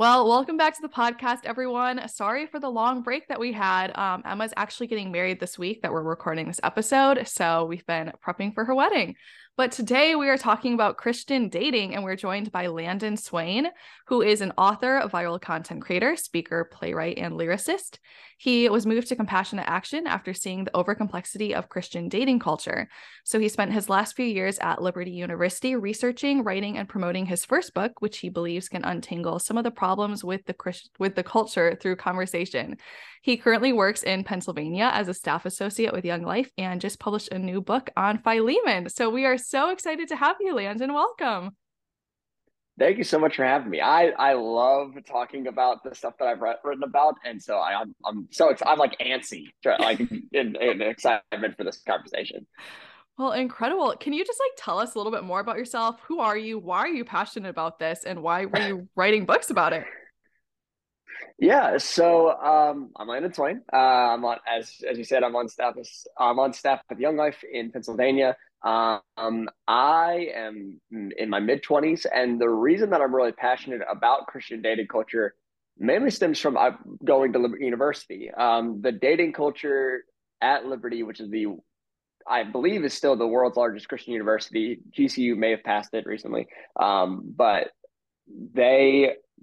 Well, welcome back to the podcast, everyone. Sorry for the long break that we had. Emma's actually getting married this week that we're recording this episode, so we've been prepping for her wedding. But today we are talking about Christian dating, and we're joined by Landon Swain, who is an author, a viral content creator, speaker, playwright, and lyricist. He was moved to compassionate action after seeing the overcomplexity of Christian dating culture. So he spent his last few years at Liberty University researching, writing, and promoting his first book, which he believes can untangle some of the problems with the culture through conversation. He currently works in Pennsylvania as a staff associate with Young Life and just published a new book on Philemon. So we are so excited to have you, Landon. Welcome. Thank you so much for having me. I love talking about the stuff that I've written about. And so I'm so excited. I'm like antsy, like in excitement for this conversation. Well, incredible. Can you just like tell us a little bit more about yourself? Who are you? Why are you passionate about this? And why were you writing books about it? Yeah, so I'm Landon Swain. I'm on, as you said, I'm on staff at Young Life in Pennsylvania. I am in my mid 20s, and the reason that I'm really passionate about Christian dating culture mainly stems from going to Liberty University. The dating culture at Liberty, which is I believe is still the world's largest Christian university. GCU may have passed it recently, but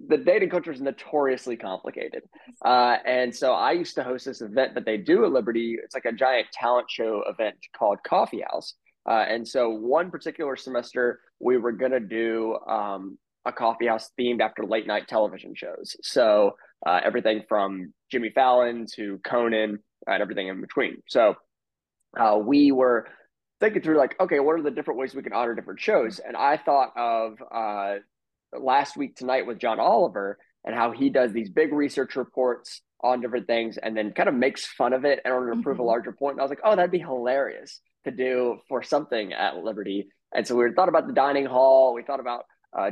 the dating culture is notoriously complicated. And so I used to host this event that they do at Liberty. It's like a giant talent show event called Coffee House. And so one particular semester, we were going to do a coffee house themed after late night television shows. So everything from Jimmy Fallon to Conan and everything in between. So we were thinking through like, okay, what are the different ways we can honor different shows? And I thought of Last Week Tonight with John Oliver, and how he does these big research reports on different things and then kind of makes fun of it in order to prove a larger point. And I was like, oh, that'd be hilarious to do for something at Liberty. And so we thought about the dining hall, we thought about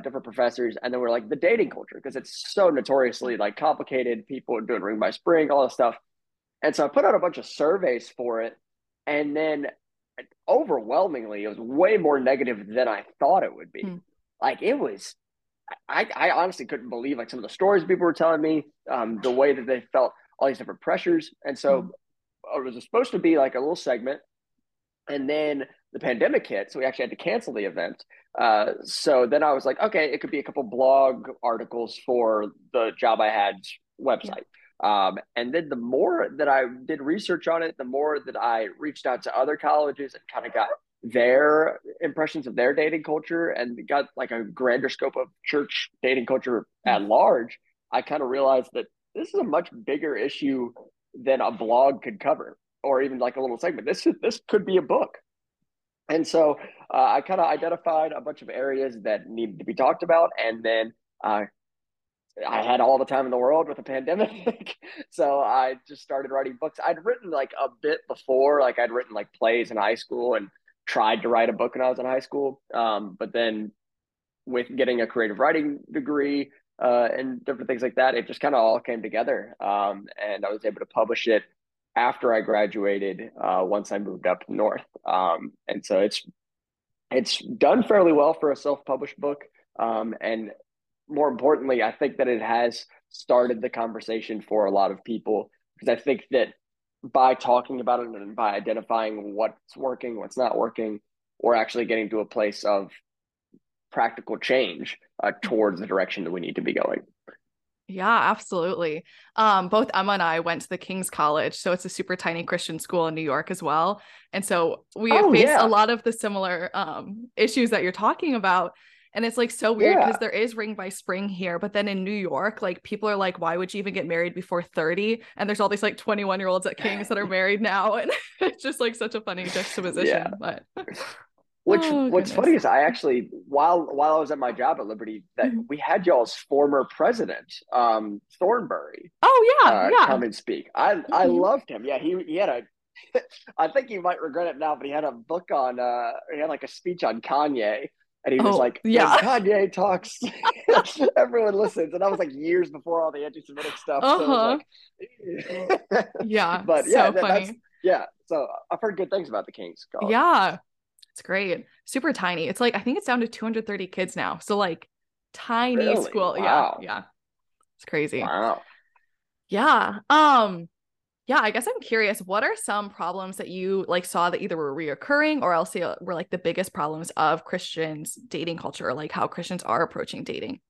different professors, and then we're like the dating culture, because it's so notoriously like complicated, people doing ring by spring, all this stuff. And so I put out a bunch of surveys for it, and then overwhelmingly it was way more negative than I thought it would be. Like it was, I honestly couldn't believe like some of the stories people were telling me, the way that they felt all these different pressures. And so it was supposed to be like a little segment, and then the pandemic hit, so we actually had to cancel the event. So then I was like, okay, it could be a couple blog articles for the job I had's website. And then the more that I did research on it, the more that I reached out to other colleges and kind of got their impressions of their dating culture and got like a grander scope of church dating culture at large, I kind of realized that this is a much bigger issue than a blog could cover, or even like a little segment. This could be a book. And so I kind of identified a bunch of areas that needed to be talked about. And then I had all the time in the world with the pandemic. So I just started writing books. I'd written like a bit before, like I'd written like plays in high school and tried to write a book when I was in high school. But then with getting a creative writing degree and different things like that, it just kind of all came together. And I was able to publish it after I graduated, once I moved up north. And so it's done fairly well for a self-published book. And more importantly, I think that it has started the conversation for a lot of people, because I think that by talking about it and by identifying what's working, what's not working, we're actually getting to a place of practical change towards the direction that we need to be going. Yeah, absolutely. Both Emma and I went to the King's College. So it's a super tiny Christian school in New York as well. And so we faced a lot of the similar issues that you're talking about. And it's like so weird because there is ring by spring here, but then in New York, like people are like, why would you even get married before 30? And there's all these like 21-year-olds at King's that are married now. And it's just like such a funny juxtaposition. Yeah. But what's funny is I actually, while I was at my job at Liberty, that we had y'all's former president, Thornberry. Oh yeah. Come and speak. I loved him. Yeah. He had I think he might regret it now, but he had a book on, he had like a speech on Kanye. And he was like, Kanye talks, everyone listens. And I was like years before all the anti-Semitic stuff. So I was like, But yeah, so funny. So I've heard good things about the King's College. Yeah, it's great. Super tiny. It's like, I think it's down to 230 kids now. So like tiny school. Wow. Yeah. It's crazy. Wow. Yeah. Yeah, I guess I'm curious, what are some problems that you like saw that either were reoccurring or else were like the biggest problems of Christians dating culture, or like how Christians are approaching dating?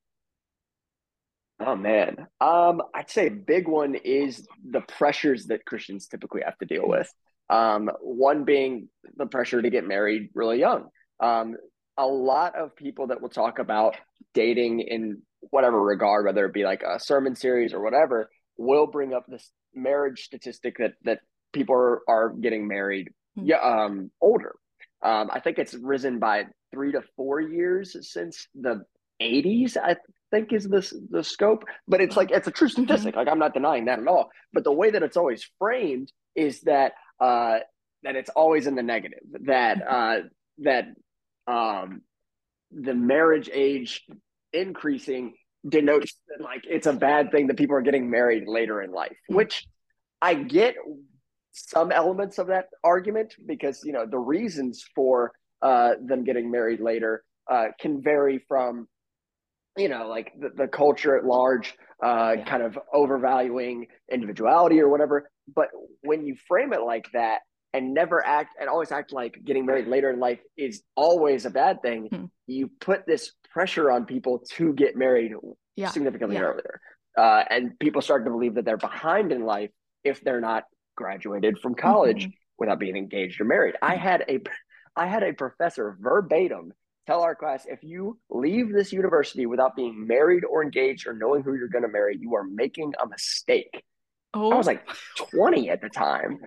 Oh man. I'd say a big one is the pressures that Christians typically have to deal with. One being the pressure to get married really young. A lot of people that will talk about dating in whatever regard, whether it be like a sermon series or whatever, will bring up this marriage statistic that people are getting married older. I think it's risen by 3 to 4 years since the 80s, I think is the scope, but it's like, it's a true statistic. Mm-hmm. Like I'm not denying that at all, but the way that it's always framed is that it's always in the negative, that the marriage age increasing denotes that like it's a bad thing that people are getting married later in life, which I get some elements of that argument because, you know, the reasons for them getting married later can vary from, you know, like the culture at large, kind of overvaluing individuality or whatever. But when you frame it like that and never act and always act like getting married later in life is always a bad thing, you put this pressure on people to get married significantly earlier. And people start to believe that they're behind in life if they're not graduated from college without being engaged or married. I had a professor verbatim tell our class, if you leave this university without being married or engaged or knowing who you're going to marry, you are making a mistake. Oh. I was like 20 at the time.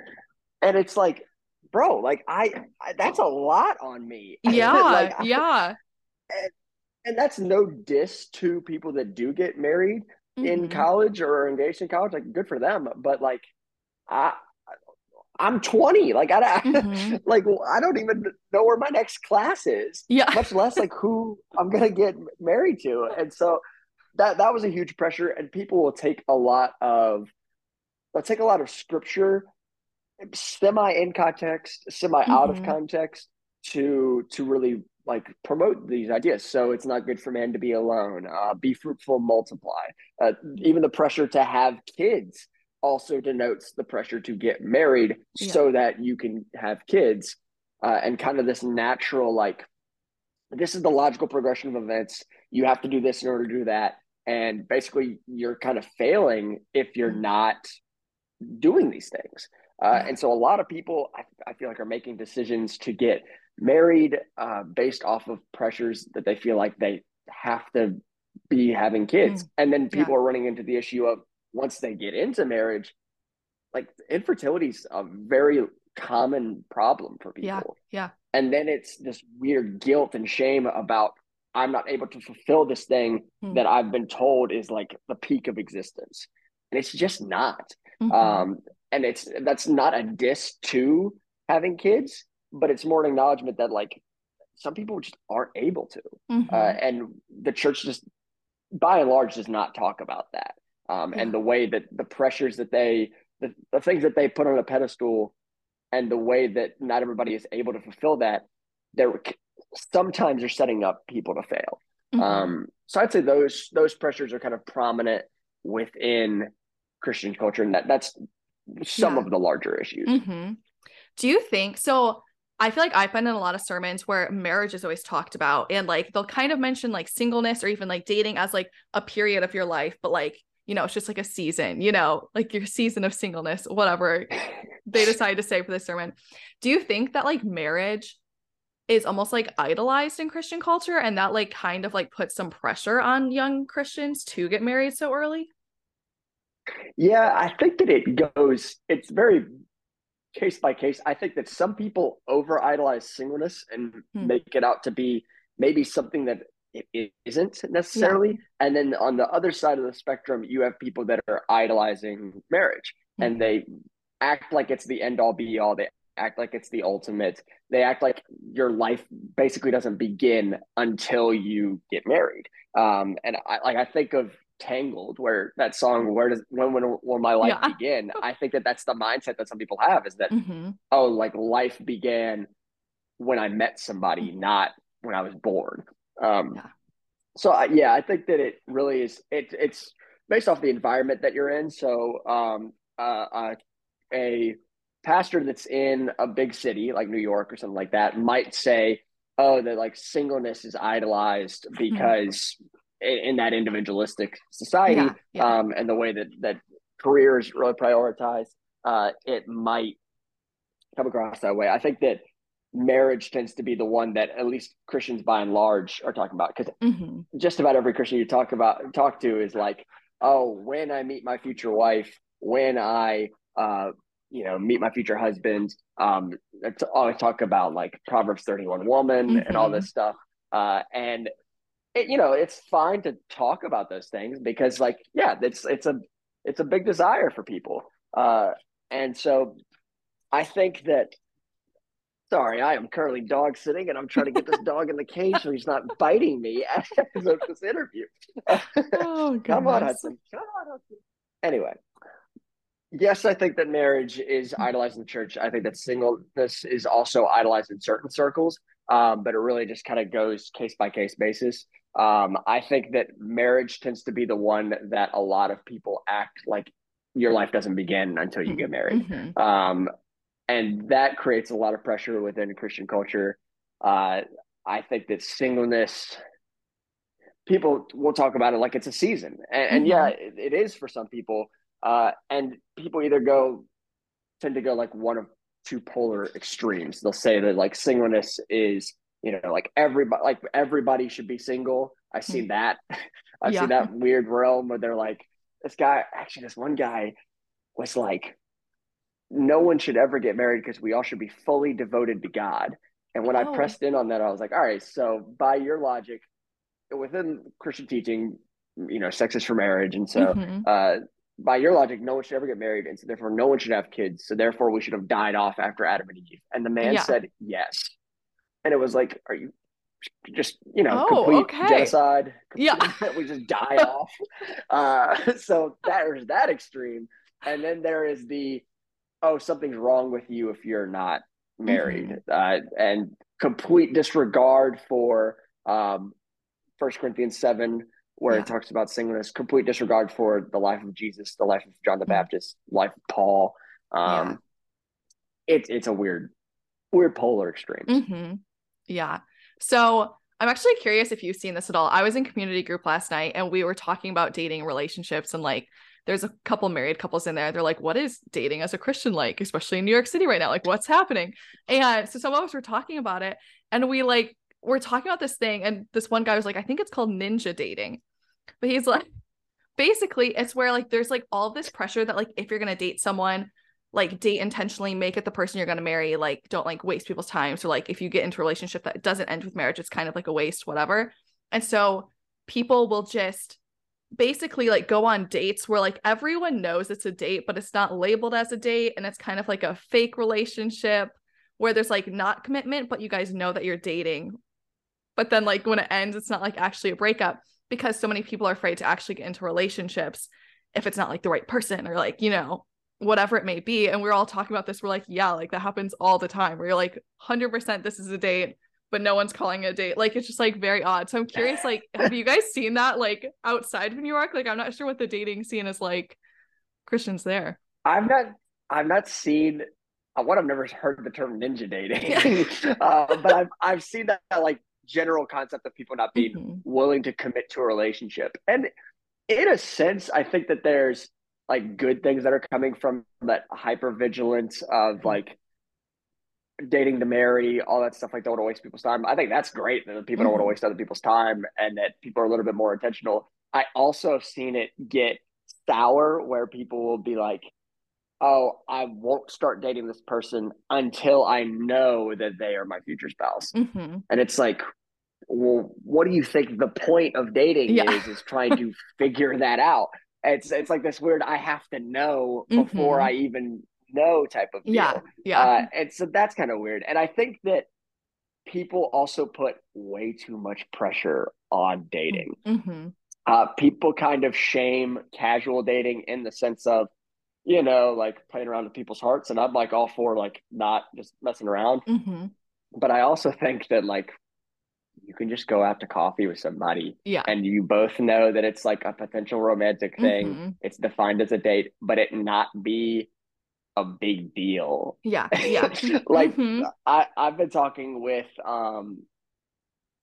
And it's like, bro, like I that's a lot on me. Yeah. And that's no diss to people that do get married in college or are engaged in college. Like good for them. But like, I'm 20. Like, I don't even know where my next class is. Yeah. Much less like who I'm going to get married to. And so that was a huge pressure, and people will take a lot of scripture semi in context, semi out of context to really like promote these ideas. So it's not good for man to be alone, be fruitful, multiply. Even the pressure to have kids also denotes the pressure to get married so that you can have kids, and kind of this natural, like, this is the logical progression of events. You have to do this in order to do that. And basically you're kind of failing if you're not doing these things. And so a lot of people, I feel like, are making decisions to get married based off of pressures that they feel like they have to be having kids. And then people are running into the issue of once they get into marriage, like infertility is a very common problem for people. Yeah. And then it's this weird guilt and shame about, I'm not able to fulfill this thing that I've been told is like the peak of existence. And it's just not. And that's not a diss to having kids, but it's more an acknowledgement that like some people just aren't able to, and the church just by and large does not talk about that. And the way that the pressures that the things that they put on a pedestal, and the way that not everybody is able to fulfill that, sometimes they're setting up people to fail. So I'd say those pressures are kind of prominent within Christian culture, and that's some of the larger issues. Do you think so? I feel like I find in a lot of sermons where marriage is always talked about, and like they'll kind of mention like singleness or even like dating as like a period of your life, but like, you know, it's just like a season, you know, like your season of singleness, whatever they decide to say for the sermon. Do you think that like marriage is almost like idolized in Christian culture, and that like kind of like puts some pressure on young Christians to get married so early? Yeah, I think that it's very case by case. I think that some people over idolize singleness and make it out to be maybe something that it isn't necessarily. And then on the other side of the spectrum, you have people that are idolizing marriage and they act like it's the end all be all. They act like it's the ultimate. They act like your life basically doesn't begin until you get married. And I think of Tangled, where that song, when will my life begin? I think that's the mindset that some people have, is that like life began when I met somebody, not when I was born. So I think that it really is it's based off the environment that you're in. So a pastor that's in a big city like New York or something like that might say, oh, that like singleness is idolized because in that individualistic society, and the way that career is really prioritized, it might come across that way. I think that marriage tends to be the one that at least Christians by and large are talking about, because just about every Christian you talk to is like, oh, when I meet my future wife, when I meet my future husband, always talk about like Proverbs 31 woman and all this stuff. And it, it's fine to talk about those things because like, it's a big desire for people. And so I think that, sorry, I am currently dog sitting and I'm trying to get this dog in the cage so he's not biting me after this interview. Oh, Come on, Hudson. Anyway. Yes, I think that marriage is idolized in the church. I think that singleness is also idolized in certain circles, but it really just kind of goes case by case basis. I think that marriage tends to be the one that a lot of people act like your life doesn't begin until you get married. And that creates a lot of pressure within Christian culture. I think that singleness, people will talk about it like it's a season. And yeah, it is for some people. And people either tend to go like one of two polar extremes. They'll say that like singleness is, everybody should be single. I've seen that. I've seen that weird realm where they're like, this one guy was like, no one should ever get married because we all should be fully devoted to God. And when I pressed in on that, I was like, all right, so by your logic, within Christian teaching, sex is for marriage. And so, by your logic, no one should ever get married, and so therefore no one should have kids, so therefore we should have died off after Adam and Eve. And the man said yes. And it was like, are you just, complete genocide? We just die off. So there's that extreme. And then there is the, something's wrong with you if you're not married. And complete disregard for 1 Corinthians 7, where it talks about singleness, complete disregard for the life of Jesus, the life of John the Baptist, life of Paul. It's a weird polar extreme. So I'm actually curious if you've seen this at all. I was in community group last night and we were talking about dating relationships, and like, there's a couple married couples in there. They're like, what is dating as a Christian like, especially in New York City right now? Like, what's happening? And so some of us were talking about it, and we're talking about this thing, and this one guy was like, I think it's called ninja dating. But he's like, basically it's where like there's like all this pressure that like if you're gonna date someone, like date intentionally, make it the person you're gonna marry, like don't like waste people's time. So like if you get into a relationship that doesn't end with marriage, it's kind of like a waste, whatever. And so people will just basically like go on dates where like everyone knows it's a date, but it's not labeled as a date, and it's kind of like a fake relationship where there's like not commitment, but you guys know that you're dating. But then like when it ends, it's not like actually a breakup, because so many people are afraid to actually get into relationships if it's not like the right person or like, whatever it may be. And we're all talking about this. We're like, yeah, like that happens all the time, where you're like 100% this is a date, but no one's calling it a date. Like, it's just like very odd. So I'm curious, like, have you guys seen that like outside of New York? Like, I'm not sure what the dating scene is like Christians there. I've not seen what, I've never heard the term ninja dating, but I've seen that like general concept of people not being willing to commit to a relationship. And in a sense, I think that there's like good things that are coming from that hypervigilance of like dating to marry, all that stuff. Like, don't want to waste people's time. I think that's great that people don't want to waste other people's time, and that people are a little bit more intentional. I also have seen it get sour, where people will be like, oh, I won't start dating this person until I know that they are my future spouse. And it's like, well, what do you think the point of dating is trying to figure that out? It's like this weird, I have to know before I even know type of deal. And so that's kind of weird. And I think that people also put way too much pressure on dating. People kind of shame casual dating in the sense of, like playing around with people's hearts. And I'm like all for like not just messing around. But I also think that like you can just go out to coffee with somebody. Yeah. And you both know that it's like a potential romantic thing. Mm-hmm. It's defined as a date, but it not be a big deal. Yeah. Yeah. Like mm-hmm. I've been talking with I'm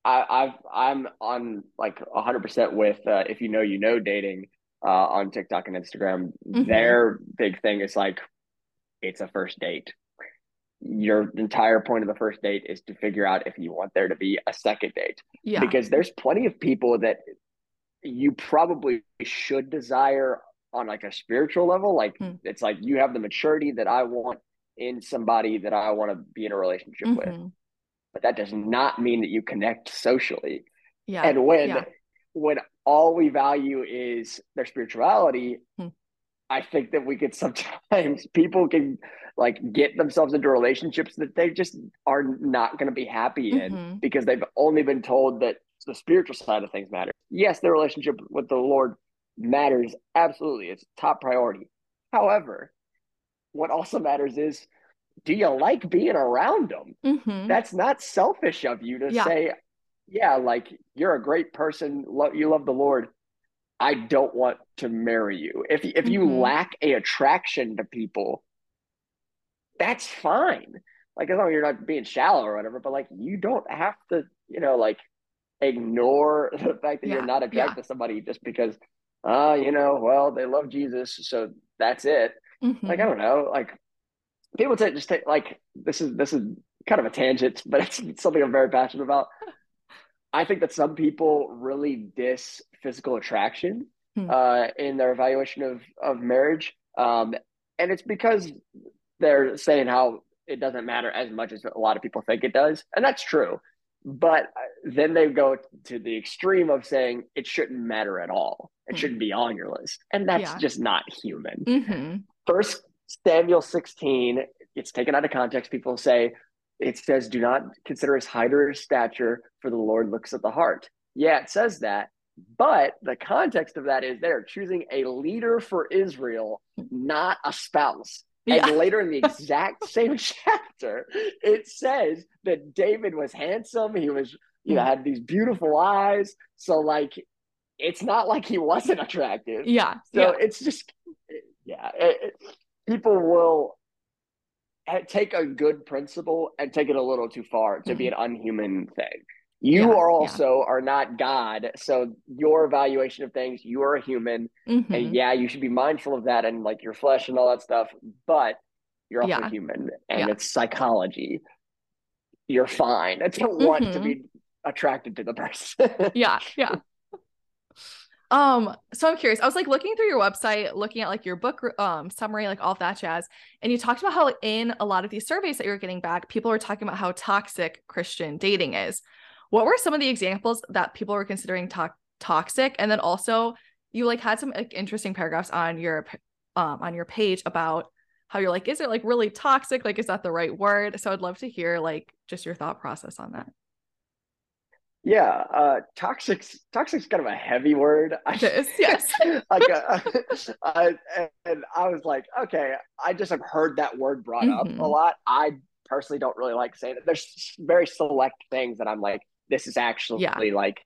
on like 100% with if you know, you know, dating on TikTok and Instagram. Mm-hmm. Their big thing is like, it's a first date. Your entire point of the first date is to figure out if you want there to be a second date. Yeah. Because there's plenty of people that you probably should desire on like a spiritual level. Like it's like you have the maturity that I want in somebody that I want to be in a relationship mm-hmm. with. But that does not mean that you connect socially. Yeah. And when all we value is their spirituality, I think that we could sometimes, people can like get themselves into relationships that they just are not going to be happy in mm-hmm. because they've only been told that the spiritual side of things matters. Yes, their relationship with the Lord matters. Absolutely. It's top priority. However, what also matters is, do you like being around them? Mm-hmm. That's not selfish of you to say, yeah, like you're a great person. You love the Lord. I don't want to marry you. If you mm-hmm. lack a attraction to people, that's fine. Like, as long as you're not being shallow or whatever, but like, you don't have to, you know, like ignore the fact that you're not attracted to somebody just because, you know, well, they love Jesus. So that's it. Mm-hmm. Like, I don't know. Like people just take, like, this is kind of a tangent, but it's something I'm very passionate about. I think that some people really diss physical attraction in their evaluation of marriage. And it's because they're saying how it doesn't matter as much as a lot of people think it does. And that's true. But then they go to the extreme of saying it shouldn't matter at all. It shouldn't be on your list. And that's just not human. Mm-hmm. First Samuel 16, it's taken out of context. People say, it says, do not consider his height or his stature, for the Lord looks at the heart. Yeah, it says that. But the context of that is they're choosing a leader for Israel, not a spouse. Yeah. And later in the exact same chapter, it says that David was handsome. He was, you know, had these beautiful eyes. So like, it's not like he wasn't attractive. Yeah. So it's just, people will take a good principle and take it a little too far to be an unhuman thing. You are also are not God. So your evaluation of things, you are a human. Mm-hmm. And you should be mindful of that and like your flesh and all that stuff. But you're also human, and it's psychology. You're fine. I don't want to be attracted to the person. Yeah. So I'm curious, I was like looking through your website, looking at like your book, summary, like all that jazz. And you talked about how in a lot of these surveys that you were getting back, people were talking about how toxic Christian dating is. What were some of the examples that people were considering toxic? And then also you like had some like interesting paragraphs on your page about how you're like, is it like really toxic? Like, is that the right word? So I'd love to hear like just your thought process on that. Yeah, toxic's kind of a heavy word. Yes. Like, and I was like, okay, I just have heard that word brought up a lot. I personally don't really like saying that. There's very select things that I'm like, this is actually like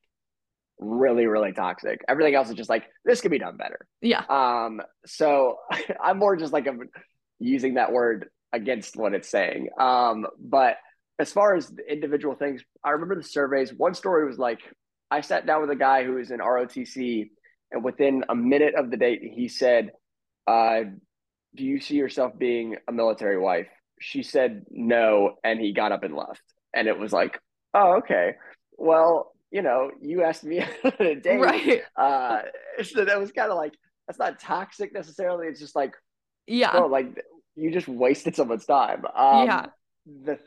really, really toxic. Everything else is just like, this could be done better. Yeah. So I'm more just like I'm using that word against what it's saying. But as far as the individual things, I remember the surveys. One story was like, I sat down with a guy who was in ROTC, and within a minute of the date, he said, do you see yourself being a military wife? She said no, and he got up and left. And it was like, oh, okay. Well, you know, you asked me on a date. Right. So that was kind of like, that's not toxic necessarily. It's just like, oh, like you just wasted someone's time. The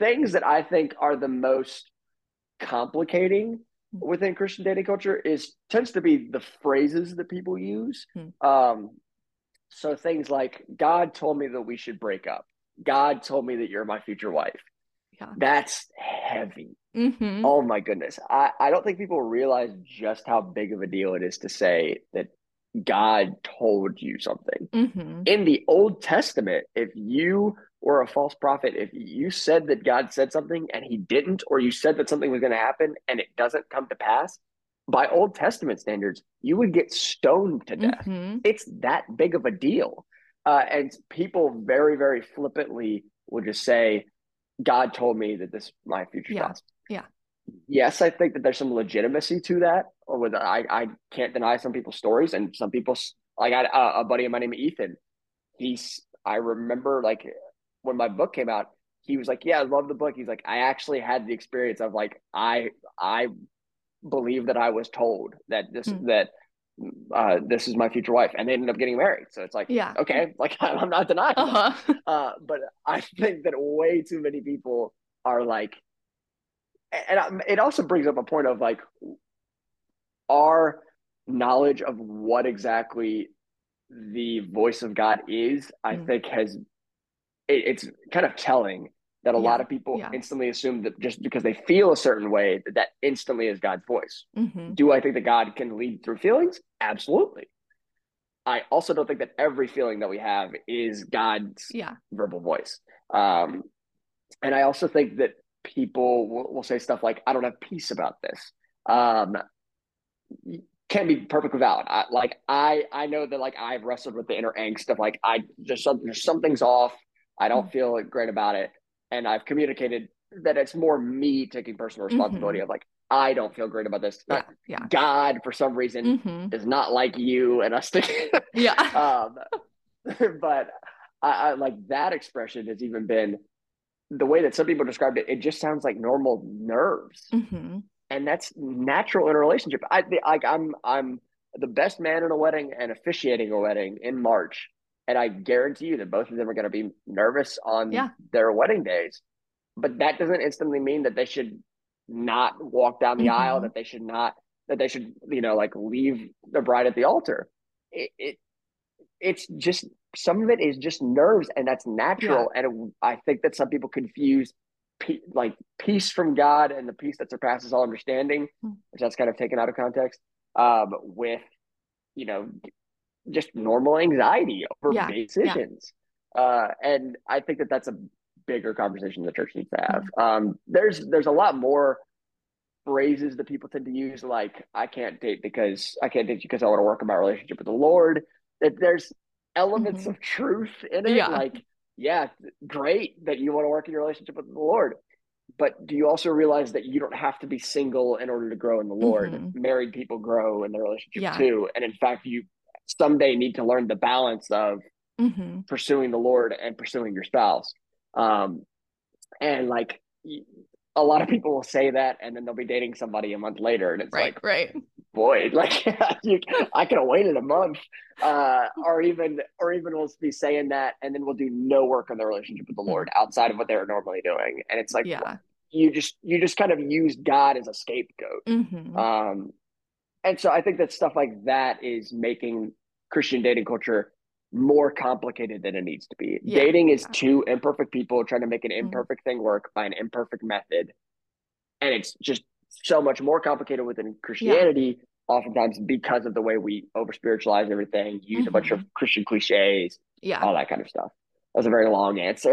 things that I think are the most complicating within Christian dating culture tends to be the phrases that people use. So things like, God told me that we should break up. God told me that you're my future wife. Yeah. That's heavy. Mm-hmm. Oh my goodness. I don't think people realize just how big of a deal it is to say that God told you something. Mm-hmm. In the Old Testament, if you were a false prophet, if you said that God said something and he didn't, or you said that something was going to happen and it doesn't come to pass, by Old Testament standards, you would get stoned to death. Mm-hmm. It's that big of a deal. And people very, very flippantly would just say, God told me that this is my future spouse. Yeah. Yes, I think that there's some legitimacy to that. I can't deny some people's stories, and some people, like a buddy of mine named Ethan, I remember like when my book came out, he was like, yeah, I love the book. He's like, I actually had the experience of like, I believe that I was told that this is my future wife, and they ended up getting married. So it's like, okay, like I'm not denying that. But I think that way too many people are like, and it also brings up a point of like our knowledge of what exactly the voice of God is. I think it's kind of telling that a lot of people instantly assume that just because they feel a certain way, that instantly is God's voice. Mm-hmm. Do I think that God can lead through feelings? Absolutely. I also don't think that every feeling that we have is God's verbal voice. And I also think that people will say stuff like, I don't have peace about this. Can be perfectly valid. I know that like I've wrestled with the inner angst of like, something's off. I don't feel like, great about it. And I've communicated that it's more me taking personal responsibility of like, I don't feel great about this. God, for some reason, does not like you and us. But I like that expression has even been the way that some people described it. It just sounds like normal nerves, and that's natural in a relationship. I'm the best man in a wedding and officiating a wedding in March. And I guarantee you that both of them are going to be nervous on their wedding days. But that doesn't instantly mean that they should not walk down the aisle, that they should not, that they should, you know, like leave the bride at the altar. It's just, some of it is just nerves, and that's natural. Yeah. And I think that some people confuse peace from God and the peace that surpasses all understanding, which that's kind of taken out of context, with, you know, just normal anxiety over decisions. And I think that that's a bigger conversation the church needs to have. There's a lot more phrases that people tend to use, like, I can't date you because I want to work on my relationship with the Lord. That there's elements of truth in it. Like, great that you want to work in your relationship with the Lord. But do you also realize that you don't have to be single in order to grow in the Lord? Married people grow in their relationship too. And in fact, you someday need to learn the balance of pursuing the Lord and pursuing your spouse. And like a lot of people will say that, and then they'll be dating somebody a month later. And it's boy, like I could have waited a month, or even we'll be saying that, and then we'll do no work on the relationship with the Lord outside of what they're normally doing. And it's like, you just kind of use God as a scapegoat. And so I think that stuff like that is making Christian dating culture more complicated than it needs to be. Dating is two imperfect people trying to make an imperfect thing work by an imperfect method. And it's just so much more complicated within Christianity, oftentimes because of the way we over-spiritualize everything, use a bunch of Christian cliches, all that kind of stuff. That was a very long answer.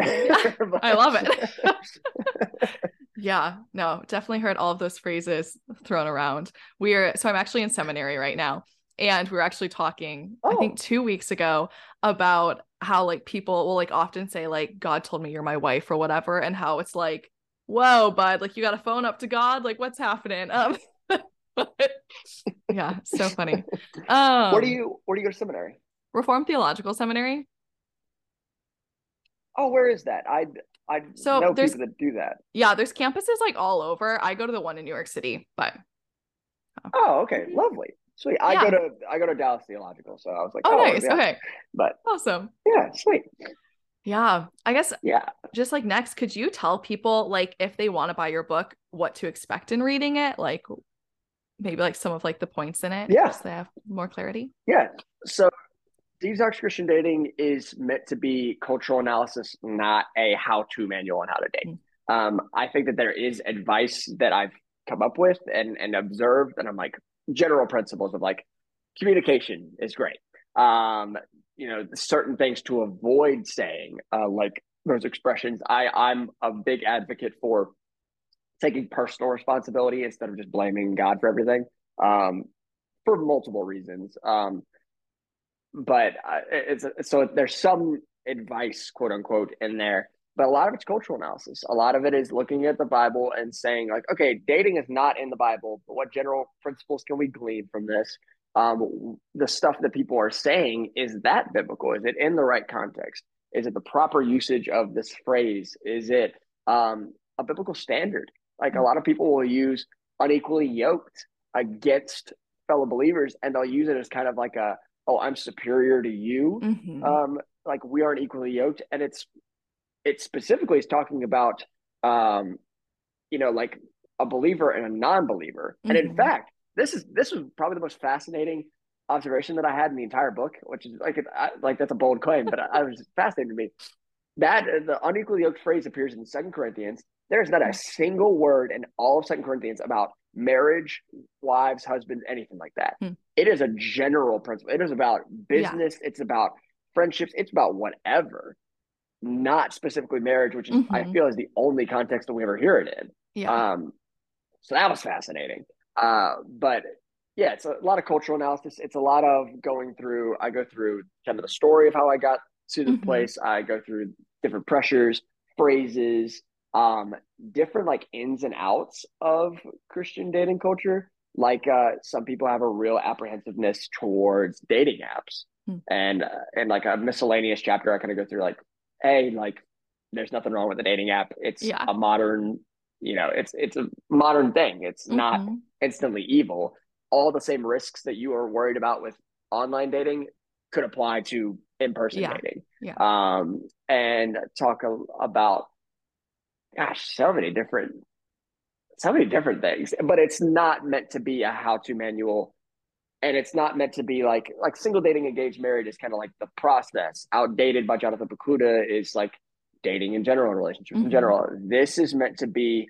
But... I love it. No, definitely heard all of those phrases thrown around. So I'm actually in seminary right now, and we were actually talking, I think 2 weeks ago, about how like people will like often say like, God told me you're my wife or whatever. And how it's like, whoa, bud, like you got to phone up to God. Like what's happening? So funny. Where do you go to seminary? Reformed Theological Seminary. Oh, where is that? I know people that do that. Yeah, there's campuses like all over. I go to the one in New York City, but okay, lovely, sweet. I go to Dallas Theological, so I was like, nice, okay, but awesome, yeah, sweet, yeah. I guess just like next, could you tell people like if they want to buy your book, what to expect in reading it, like maybe like some of like the points in it, so they have more clarity. So Steve's Arts Christian Dating is meant to be cultural analysis, not a how-to manual on how to date. I think that there is advice that I've come up with and observed, and I'm like general principles of like, communication is great. You know, certain things to avoid saying, like those expressions. I'm a big advocate for taking personal responsibility instead of just blaming God for everything, for multiple reasons. But so there's some advice, quote unquote, in there, but a lot of it's cultural analysis. A lot of it is looking at the Bible and saying, like, okay, dating is not in the Bible, but what general principles can we glean from this? The stuff that people are saying, is that biblical? Is it in the right context? Is it the proper usage of this phrase? Is it a biblical standard? Like, a lot of people will use unequally yoked against fellow believers, and they'll use it as kind of like a, oh, I'm superior to you. Mm-hmm. Like, we aren't equally yoked. And it specifically is talking about, you know, like a believer and a non-believer. Mm-hmm. And in fact, this was probably the most fascinating observation that I had in the entire book, which is like that's a bold claim, but I was fascinated to me that the unequally yoked phrase appears in Second Corinthians. There's not a single word in all of Second Corinthians about marriage, wives, husbands, anything like that. Hmm. It is a general principle. It is about business. Yeah. It's about friendships. It's about whatever, not specifically marriage, which is, mm-hmm. I feel, is the only context that we ever hear it in. Yeah. So that was fascinating. But yeah, it's a lot of cultural analysis. It's a lot of going through, I go through kind of the story of how I got to this mm-hmm. place. I go through different pressures, phrases, different like ins and outs of Christian dating culture. Like, some people have a real apprehensiveness towards dating apps, mm-hmm. and like a miscellaneous chapter, I kind of go through like, hey, like, there's nothing wrong with a dating app. It's a modern, you know, it's a modern thing. It's mm-hmm. not instantly evil. All the same risks that you are worried about with online dating could apply to in-person dating. Yeah. And talk about, gosh, so many different things, but it's not meant to be a how-to manual. And it's not meant to be like single dating, engaged, married is kind of like the process. Outdated by Jonathan Bakuda is like dating in general, relationships mm-hmm. in general. This is meant to be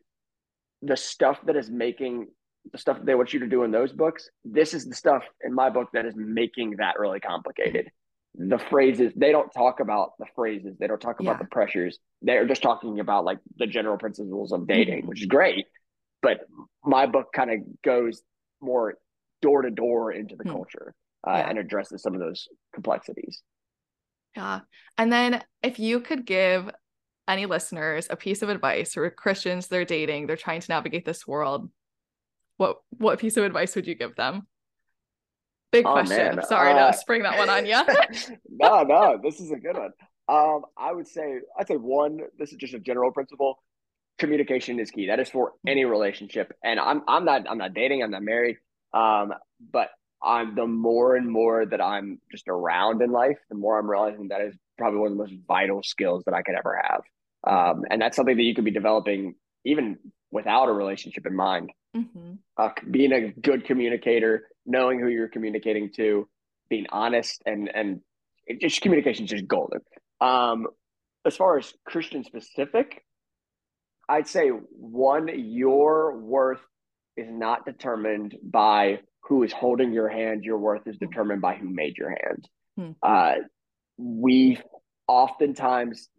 the stuff that is making the stuff they want you to do in those books. This is the stuff in my book that is making that really complicated. The phrases, they don't talk about the phrases. They don't talk about the pressures. They're just talking about like the general principles of dating, mm-hmm. which is great. But my book kind of goes more door to door into the mm-hmm. culture and addresses some of those complexities. Yeah. And then if you could give any listeners a piece of advice for Christians, they're dating, they're trying to navigate this world, what piece of advice would you give them? Big question. Man. Sorry to spring that one on you. No, this is a good one. I'd say one, this is just a general principle. Communication is key. That is for any relationship. And I'm not dating, I'm not married. But I'm the more and more that I'm just around in life, the more I'm realizing that is probably one of the most vital skills that I could ever have. And that's something that you could be developing even without a relationship in mind. Mm-hmm. Being a good communicator, knowing who you're communicating to, being honest, and just communication is just golden. As far as Christian specific, I'd say one, your worth is not determined by who is holding your hand. Your worth is determined by who made your hand. Mm-hmm. We oftentimes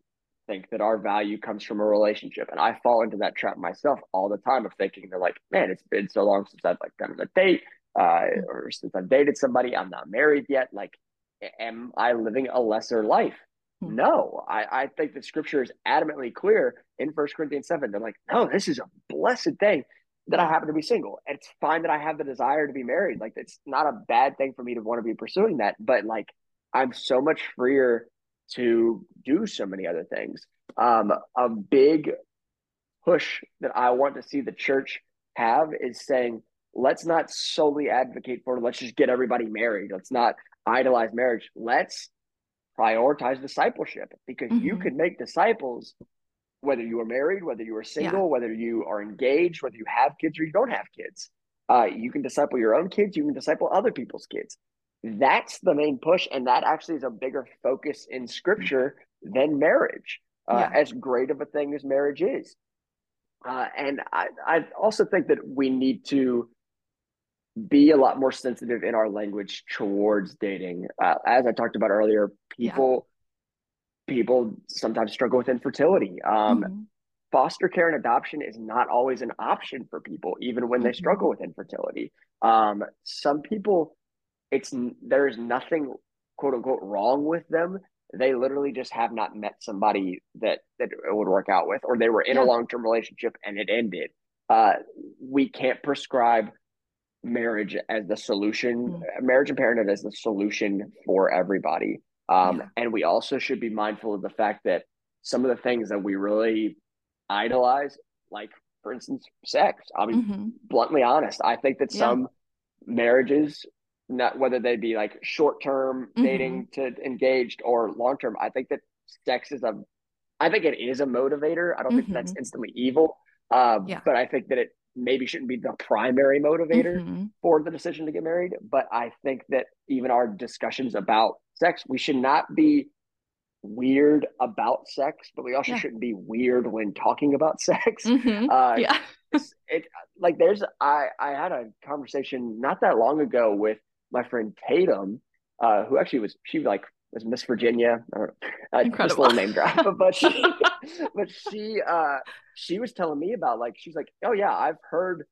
think that our value comes from a relationship. And I fall into that trap myself all the time of thinking they're like, man, it's been so long since I've like done a date or since I've dated somebody, I'm not married yet. Like, am I living a lesser life? Mm-hmm. No, I think that scripture is adamantly clear in 1 Corinthians 7. They're like, no, this is a blessed thing that I happen to be single. And it's fine that I have the desire to be married. Like, it's not a bad thing for me to want to be pursuing that, but like, I'm so much freer to do so many other things. A big push that I want to see the church have is saying, let's not solely advocate for, let's just get everybody married. Let's not idolize marriage. Let's prioritize discipleship, because mm-hmm. you can make disciples whether you are married, whether you are single, whether you are engaged, whether you have kids or you don't have kids. You can disciple your own kids. You can disciple other people's kids. That's the main push, and that actually is a bigger focus in scripture than marriage, as great of a thing as marriage is. And I also think that we need to be a lot more sensitive in our language towards dating. As I talked about earlier, people sometimes struggle with infertility. Foster care and adoption is not always an option for people, even when they struggle with infertility. Some people, there's nothing quote unquote wrong with them. They literally just have not met somebody that it would work out with, or they were in a long-term relationship and it ended. We can't prescribe marriage as the solution, marriage and parenthood as the solution for everybody. And we also should be mindful of the fact that some of the things that we really idolize, like for instance, sex. I mean, bluntly honest, I think that some marriages, not whether they be like short-term dating to engaged or long-term, I think that sex is I think it is a motivator. I don't think that's instantly evil. But I think that it maybe shouldn't be the primary motivator for the decision to get married. But I think that even our discussions about sex, we should not be weird about sex, but we also shouldn't be weird when talking about sex. I had a conversation not that long ago with my friend Tatum, who actually was Miss Virginia. I don't know, just a little name drop, but she was telling me about, like, she's like, oh yeah, I've heard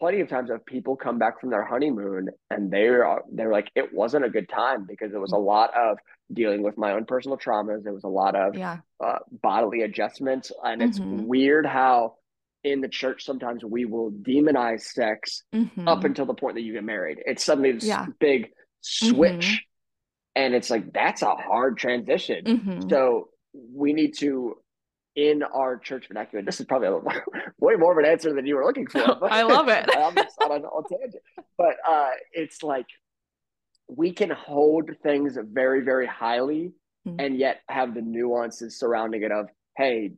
plenty of times of people come back from their honeymoon and they're like, it wasn't a good time because it was a lot of dealing with my own personal traumas. There was a lot of bodily adjustments, and it's weird how in the church sometimes we will demonize sex up until the point that you get married. It's suddenly this big switch, and it's like, that's a hard transition. So we need to, in our church vernacular, this is probably way more of an answer than you were looking for. But I love it. I'm just on an all tangent, but it's like, we can hold things very, very highly and yet have the nuances surrounding it of, hey,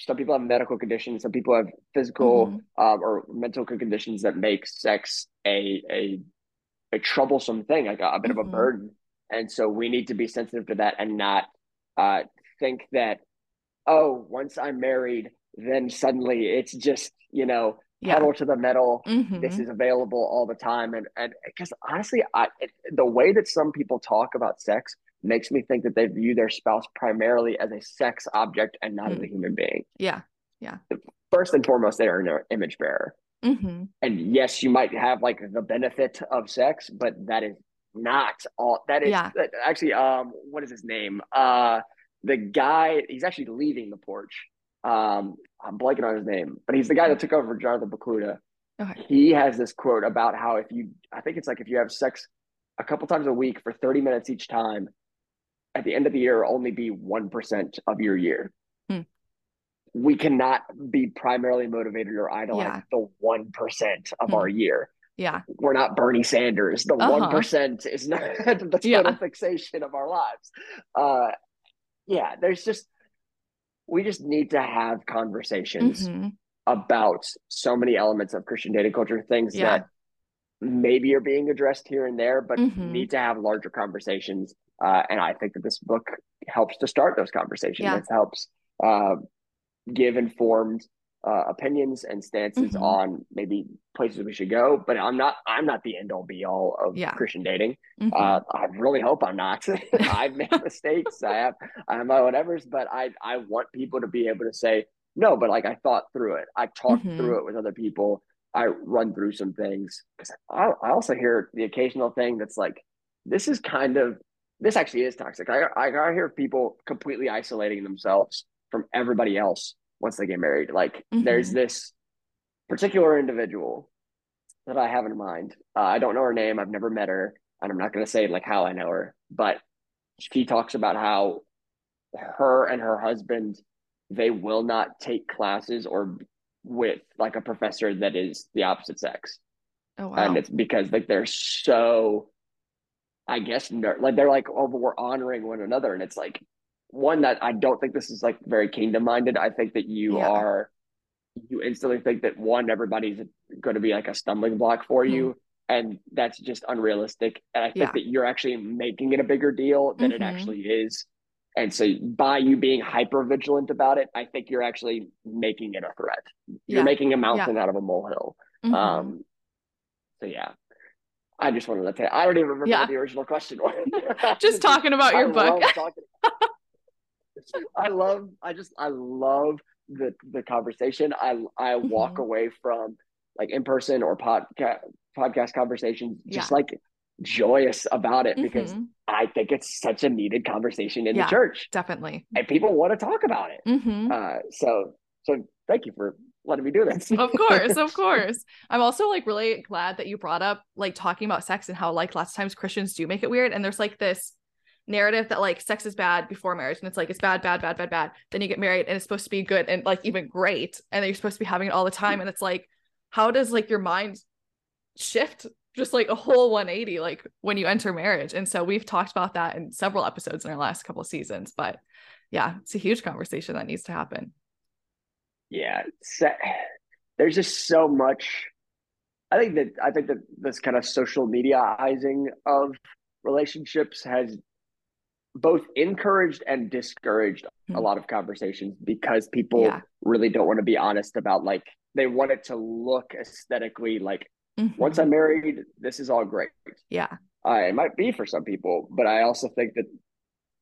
some people have medical conditions, some people have physical or mental conditions that make sex a troublesome thing, like a bit of a burden. And so we need to be sensitive to that and not think that, oh, once I'm married, then suddenly it's just, pedal to the metal. This is available all the time. And because honestly, the way that some people talk about sex makes me think that they view their spouse primarily as a sex object and not as a human being. Yeah. First and foremost, they are an image bearer. And yes, you might have like the benefit of sex, but that is not all. That is actually, what is his name? The guy, he's actually leaving the porch. I'm blanking on his name, but he's the guy that took over Jonathan Bakuda. Okay. He has this quote about how I think it's like, if you have sex a couple times a week for 30 minutes each time, at the end of the year, only be 1% of your year. We cannot be primarily motivated or idolize the 1% of our year. We're not Bernie Sanders. The 1% is not the total fixation of our lives. We just need to have conversations about so many elements of Christian dating culture, things that maybe are being addressed here and there, but need to have larger conversations. And I think that this book helps to start those conversations. It helps give informed opinions and stances on maybe places we should go. But I'm not the end all be all of Christian dating. I really hope I'm not. I've made mistakes. I have my whatevers, but I want people to be able to say, no, but like, I thought through it. I talked through it with other people. I run through some things. I also hear the occasional thing that's like, this actually is toxic. I hear people completely isolating themselves from everybody else once they get married. Like there's this particular individual that I have in mind. I don't know her name. I've never met her, and I'm not going to say like how I know her, but she talks about how her and her husband, they will not take classes or with like a professor that is the opposite sex. Oh, wow. And it's because like they're so, I guess, like they're like, oh, but we're honoring one another. And it's like, one, that I don't think this is like very kingdom minded. I think that you instantly think that one, everybody's going to be like a stumbling block for you. And that's just unrealistic. And I think that you're actually making it a bigger deal than it actually is. And so by you being hyper vigilant about it, I think you're actually making it a threat. You're making a mountain out of a molehill. So yeah, I just wanted to say I don't even remember what the original question was. Just talking about your book. I love the conversation. I walk away from like in person or podcast conversations just like joyous about it because I think it's such a needed conversation in the church. Definitely. And people want to talk about it. So thank you for letting me do this. Of course. I'm also like really glad that you brought up like talking about sex and how like lots of times Christians do make it weird. And there's like this narrative that like sex is bad before marriage, and it's like it's bad. Then you get married and it's supposed to be good and like even great, and you're supposed to be having it all the time. And it's like, how does like your mind shift just like a whole 180 like when you enter marriage? And so we've talked about that in several episodes in our last couple of seasons, but yeah, it's a huge conversation that needs to happen. Yeah, there's just so much. I think that this kind of social mediaizing of relationships has both encouraged and discouraged a lot of conversations because people really don't want to be honest about like they want it to look aesthetically like once I'm married, this is all great. Yeah, it might be for some people, but I also think that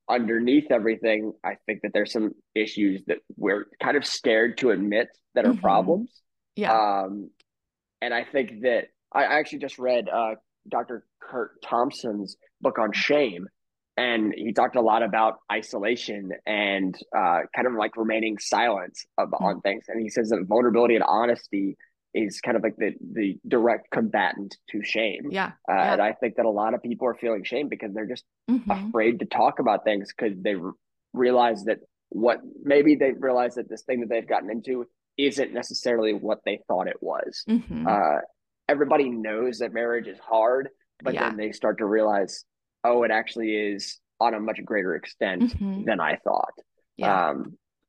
underneath everything, I think that there's some issues that we're kind of scared to admit that are problems. Yeah, and I think that I actually just read Dr. Kurt Thompson's book on shame, and he talked a lot about isolation and kind of like remaining silent on things. And he says that vulnerability and honesty is kind of like the direct combatant to shame. Yeah. And I think that a lot of people are feeling shame because they're just afraid to talk about things because they realize that this thing that they've gotten into isn't necessarily what they thought it was. Everybody knows that marriage is hard, but then they start to realize, oh, it actually is on a much greater extent than I thought. Yeah.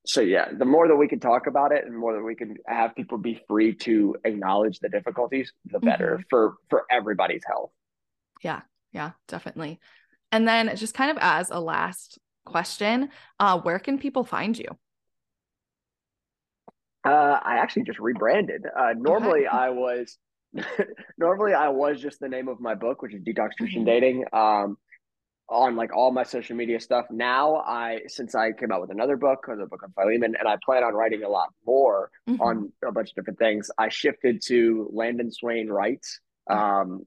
So yeah, the more that we can talk about it and the more that we can have people be free to acknowledge the difficulties, the better for everybody's health. Yeah, definitely. And then just kind of as a last question, where can people find you? I actually just rebranded. Normally I was just the name of my book, which is Detox Christian Dating, on like all my social media stuff. Now since I came out with another book, or the book on Philemon, and I plan on writing a lot more on a bunch of different things, I shifted to Landon Swain Writes on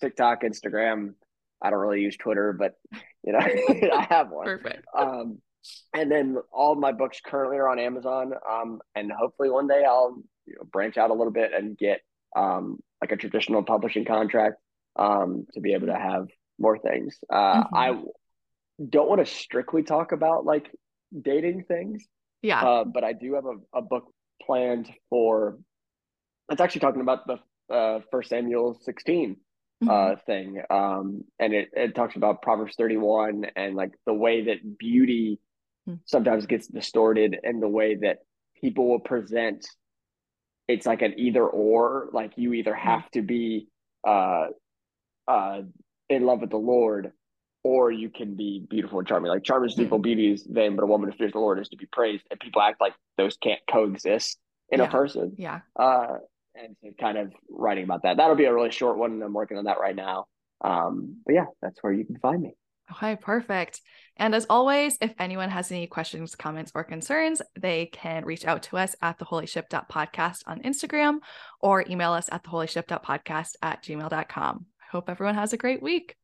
TikTok, Instagram. I don't really use Twitter, but you know, I have one. Perfect. And then all my books currently are on Amazon. And hopefully one day I'll branch out a little bit and get like a traditional publishing contract to be able to have more things. I don't want to strictly talk about like dating things. Yeah. But I do have a book planned for, it's actually talking about the First Samuel 16 thing. And it talks about Proverbs 31 and like the way that beauty sometimes gets distorted and the way that people will present. It's like an either or, like you either have to be in love with the Lord, or you can be beautiful and charming. Like charm is deceitful, beauty is vain, but a woman who fears the Lord is to be praised. And people act like those can't coexist in a person. Yeah. And kind of writing about that. That'll be a really short one, and I'm working on that right now. But yeah, that's where you can find me. Okay, perfect. And as always, if anyone has any questions, comments, or concerns, they can reach out to us at theholyship.podcast on Instagram or email us at theholyship.podcast@gmail.com. I hope everyone has a great week.